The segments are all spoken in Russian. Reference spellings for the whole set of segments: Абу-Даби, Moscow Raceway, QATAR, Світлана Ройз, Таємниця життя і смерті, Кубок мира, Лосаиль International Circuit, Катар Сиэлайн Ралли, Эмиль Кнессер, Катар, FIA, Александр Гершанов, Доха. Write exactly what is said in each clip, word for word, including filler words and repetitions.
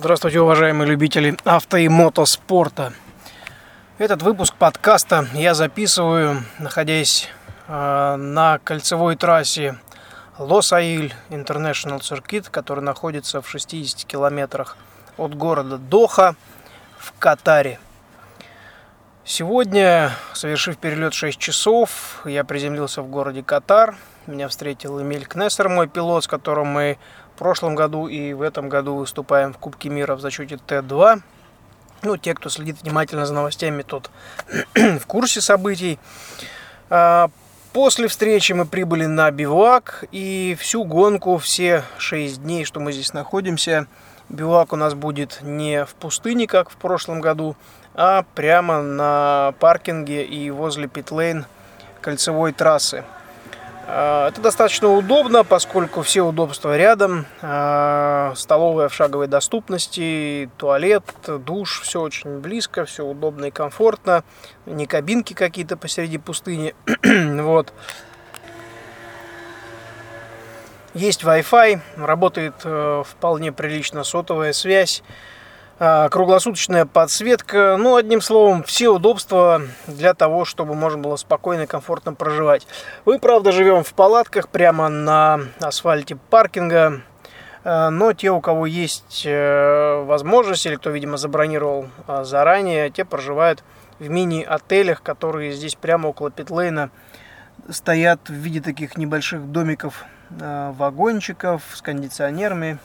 Здравствуйте, уважаемые любители авто и мотоспорта. Этот выпуск подкаста я записываю, находясь э, на кольцевой трассе Лосаиль International Circuit, который находится в шестидесяти километрах от города Доха в Катаре. Сегодня, совершив перелет шесть часов, я приземлился в городе Катар. Меня встретил Эмиль Кнессер, мой пилот, с которым мы в прошлом году и в этом году выступаем в Кубке мира в зачете Т два. Ну, те, кто следит внимательно за новостями, тот в курсе событий. После встречи мы прибыли на бивуак, и всю гонку, все шесть дней, что мы здесь находимся, бивуак у нас будет не в пустыне, как в прошлом году, а прямо на паркинге и возле питлейн кольцевой трассы. Это достаточно удобно, поскольку все удобства рядом. Столовая в шаговой доступности, туалет, душ, все очень близко, все удобно и комфортно. Не кабинки какие-то посреди пустыни. Вот. Есть Wi-Fi, работает вполне прилично сотовая связь, круглосуточная подсветка. Ну, одним словом, все удобства для того, чтобы можно было спокойно и комфортно проживать. Мы, правда, живем в палатках прямо на асфальте паркинга, но те, у кого есть возможность, или кто, видимо, забронировал заранее, те проживают в мини-отелях, которые здесь прямо около питлейна стоят в виде таких небольших домиков, вагончиков с кондиционерами,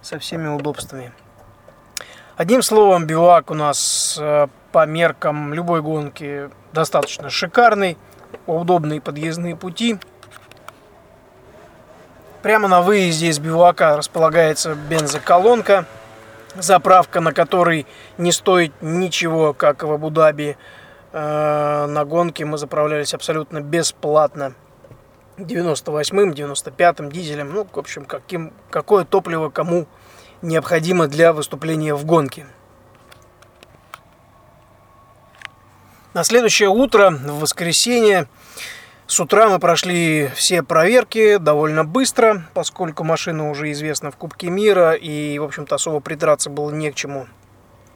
со всеми удобствами. Одним словом, бивуак у нас по меркам любой гонки достаточно шикарный, удобные подъездные пути. Прямо на выезде из бивуака располагается бензоколонка, заправка, на которой не стоит ничего, как и в Абу-Даби. На гонке мы заправлялись абсолютно бесплатно девяносто восьмым, девяносто пятым дизелем, ну, в общем, каким, какое топливо кому необходимо для выступления в гонке. На следующее утро, в воскресенье, с утра мы прошли все проверки довольно быстро, поскольку машина уже известна в Кубке мира и, в общем-то, особо придраться было не к чему.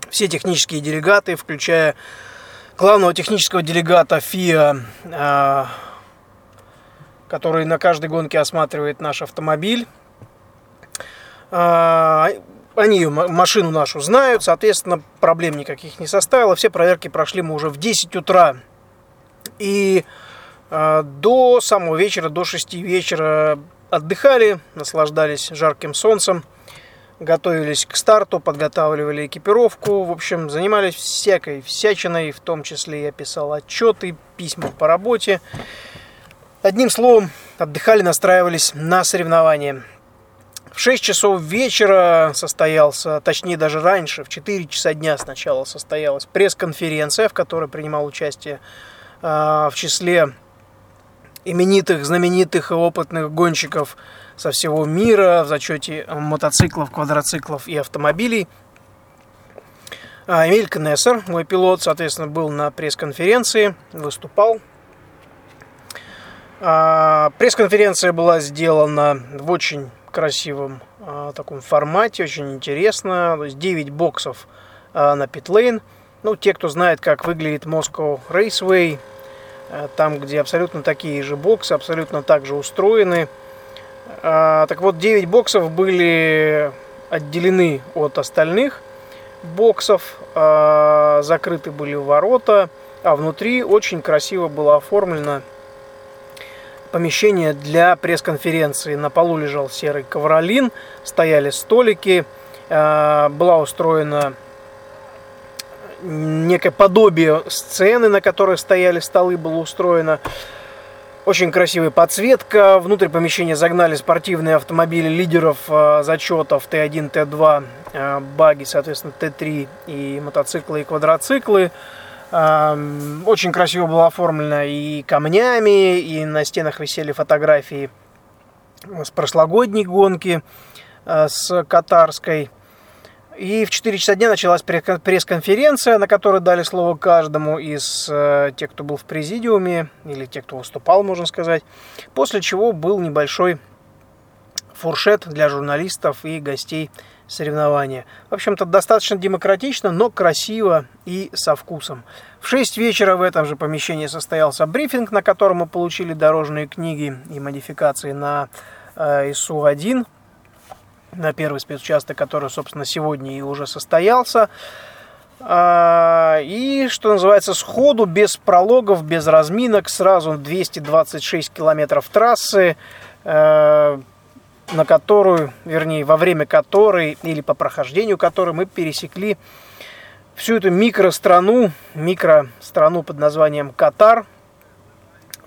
Все технические делегаты, включая главного технического делегата эф ай эй, который на каждой гонке осматривает наш автомобиль, они машину нашу знают, соответственно, проблем никаких не составило. Все проверки прошли мы уже в десять утра. И до самого вечера, до шести вечера отдыхали, наслаждались жарким солнцем, готовились к старту, подготавливали экипировку. В общем, занимались всякой всячиной, в том числе я писал отчеты, письма по работе. Одним словом, отдыхали, настраивались на соревнования. В шесть часов вечера состоялся, точнее даже раньше, в четыре часа дня сначала состоялась пресс-конференция, в которой принимал участие э, в числе именитых, знаменитых и опытных гонщиков со всего мира в зачете мотоциклов, квадроциклов и автомобилей. Эмиль Кнессер, мой пилот, соответственно, был на пресс-конференции, выступал. Э, пресс-конференция была сделана в очень красивом э, таком формате, очень интересно. То есть девять боксов э, на питлейн. Ну, те, кто знает, как выглядит Moscow Raceway, э, там, где абсолютно такие же боксы, абсолютно так же устроены. Э, так вот, девять боксов были отделены от остальных боксов, э, закрыты были ворота, а внутри очень красиво было оформлено помещение для пресс-конференции. На полу лежал серый ковролин, стояли столики, была устроена некое подобие сцены, на которой стояли столы, было устроено очень красивая подсветка. Внутрь помещения загнали спортивные автомобили лидеров зачетов Т один, Т два, баги, соответственно, Т три и мотоциклы и квадроциклы. Очень красиво было оформлено и камнями, и на стенах висели фотографии с прошлогодней гонки, с катарской. И в четыре часа дня началась пресс-конференция, на которой дали слово каждому из тех, кто был в президиуме, или тех, кто выступал, можно сказать. После чего был небольшой фуршет для журналистов и гостей соревнования. В общем-то, достаточно демократично, но красиво и со вкусом. В шесть вечера в этом же помещении состоялся брифинг, на котором мы получили дорожные книги и модификации на ИСУ один, на первый спецучасток, который, собственно, сегодня и уже состоялся. И, что называется, сходу, без прологов, без разминок, сразу двести двадцать шесть километров трассы, на которую, вернее, во время которой или по прохождению которой мы пересекли всю эту микространу, микространу под названием Катар,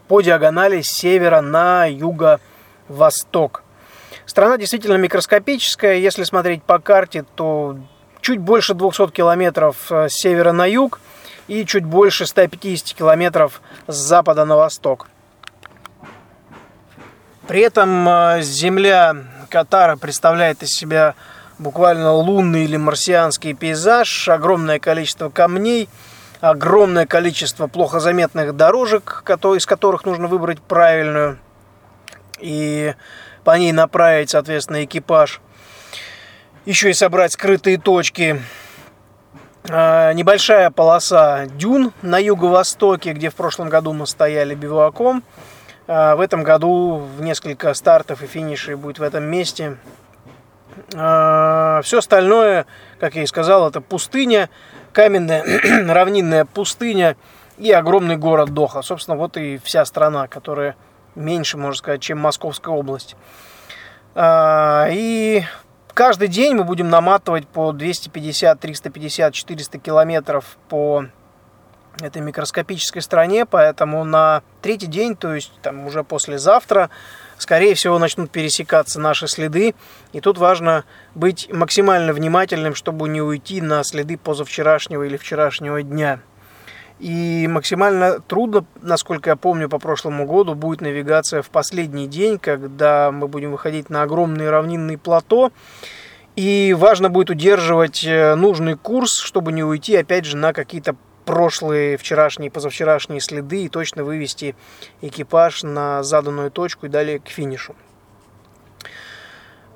по диагонали с севера на юго-восток. Страна действительно микроскопическая, если смотреть по карте, то чуть больше двухсот километров с севера на юг и чуть больше ста пятидесяти километров с запада на восток. При этом земля Катара представляет из себя буквально лунный или марсианский пейзаж, огромное количество камней, огромное количество плохо заметных дорожек, из которых нужно выбрать правильную и по ней направить, соответственно, экипаж. Еще и собрать скрытые точки. Небольшая полоса дюн на юго-востоке, где в прошлом году мы стояли бивуаком. В этом году в несколько стартов и финишей будет в этом месте. Все остальное, как я и сказал, это пустыня, каменная равнинная пустыня и огромный город Доха. Собственно, вот и вся страна, которая меньше, можно сказать, чем Московская область. И каждый день мы будем наматывать по двести пятьдесят, триста пятьдесят, четыреста километров по этой микроскопической стране, поэтому на третий день, то есть там уже послезавтра, скорее всего, начнут пересекаться наши следы. И тут важно быть максимально внимательным, чтобы не уйти на следы позавчерашнего или вчерашнего дня. И максимально трудно, насколько я помню, по прошлому году будет навигация в последний день, когда мы будем выходить на огромные равнинные плато. И важно будет удерживать нужный курс, чтобы не уйти, опять же, на какие-то прошлые, вчерашние, позавчерашние следы и точно вывести экипаж на заданную точку и далее к финишу.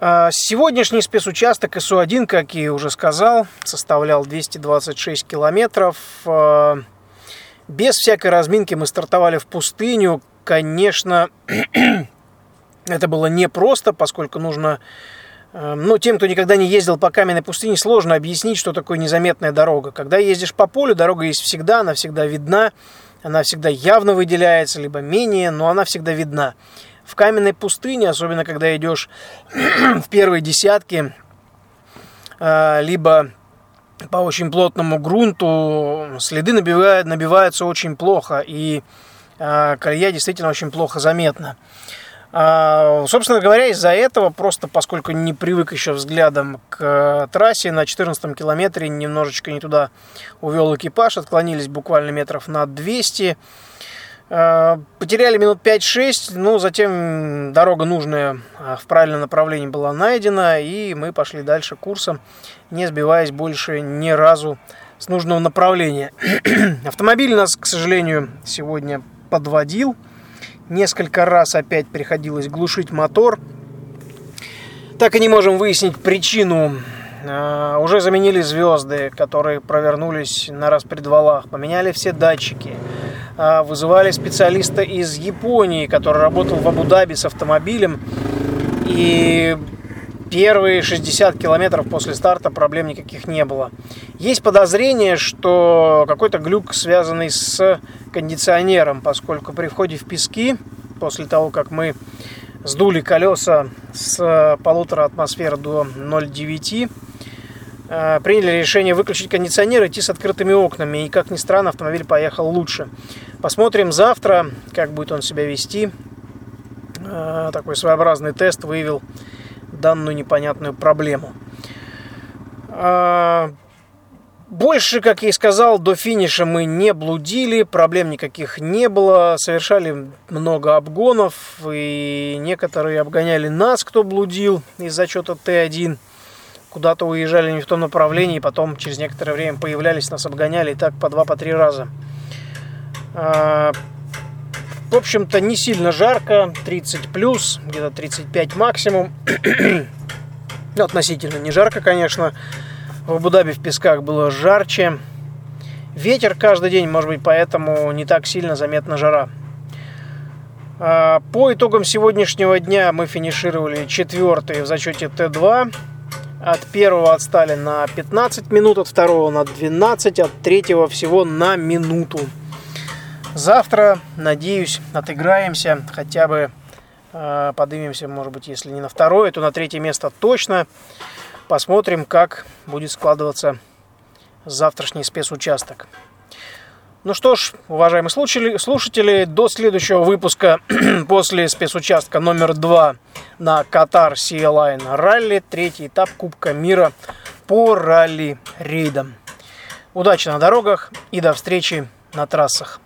Сегодняшний спецучасток ИСУ один, как я уже сказал, составлял двести двадцать шесть километров. Без всякой разминки мы стартовали в пустыню. Конечно, это было непросто, поскольку нужно... Ну, тем, кто никогда не ездил по каменной пустыне, сложно объяснить, что такое незаметная дорога. Когда ездишь по полю, дорога есть всегда, она всегда видна, она всегда явно выделяется, либо менее, но она всегда видна. В каменной пустыне, особенно когда идешь в первые десятки, либо по очень плотному грунту, следы набивают, набиваются очень плохо, и колея действительно очень плохо заметна. Собственно говоря, из-за этого, просто поскольку не привык еще взглядом к трассе, на четырнадцатом километре немножечко не туда увел экипаж, отклонились буквально метров на двести, потеряли минут пять-шесть, но затем дорога нужная в правильном направлении была найдена, и мы пошли дальше курсом, не сбиваясь больше ни разу с нужного направления. Автомобиль нас, к сожалению, сегодня подводил. Несколько раз опять приходилось глушить мотор. Так и не можем выяснить причину. Э-э, уже заменили звезды, которые провернулись на распредвалах. Поменяли все датчики. Э-э, вызывали специалиста из Японии, который работал в Абу-Даби с автомобилем. И первые шестьдесят километров после старта проблем никаких не было. Есть подозрение, что какой-то глюк, связанный с кондиционером, поскольку при входе в пески, после того, как мы сдули колеса с полутора атмосфер до ноль целых девяти десятых, приняли решение выключить кондиционер и идти с открытыми окнами. И, как ни странно, автомобиль поехал лучше. Посмотрим завтра, как будет он себя вести. Такой своеобразный тест выявил данную непонятную проблему. Больше, как я и сказал, до финиша мы не блудили, проблем никаких не было, совершали много обгонов, и некоторые обгоняли нас, кто блудил из зачета Т один, куда-то уезжали не в том направлении, потом через некоторое время появлялись, нас обгоняли, и так по два, по три раза. В общем-то, не сильно жарко, тридцать плюс, где-то тридцать пять максимум. Относительно не жарко, конечно. В Абу-Даби в песках было жарче. Ветер каждый день, может быть, поэтому не так сильно заметна жара. По итогам сегодняшнего дня мы финишировали четвертые в зачете Т два. От первого отстали на пятнадцать минут, от второго на двенадцать, от третьего всего на минуту. Завтра, надеюсь, отыграемся, хотя бы э, поднимемся, может быть, если не на второе, то на третье место точно. Посмотрим, как будет складываться завтрашний спецучасток. Ну что ж, уважаемые слушатели, до следующего выпуска после спецучастка номер два на Катар Сиэлайн Ралли, третий этап Кубка мира по ралли-рейдам. Удачи на дорогах и до встречи на трассах.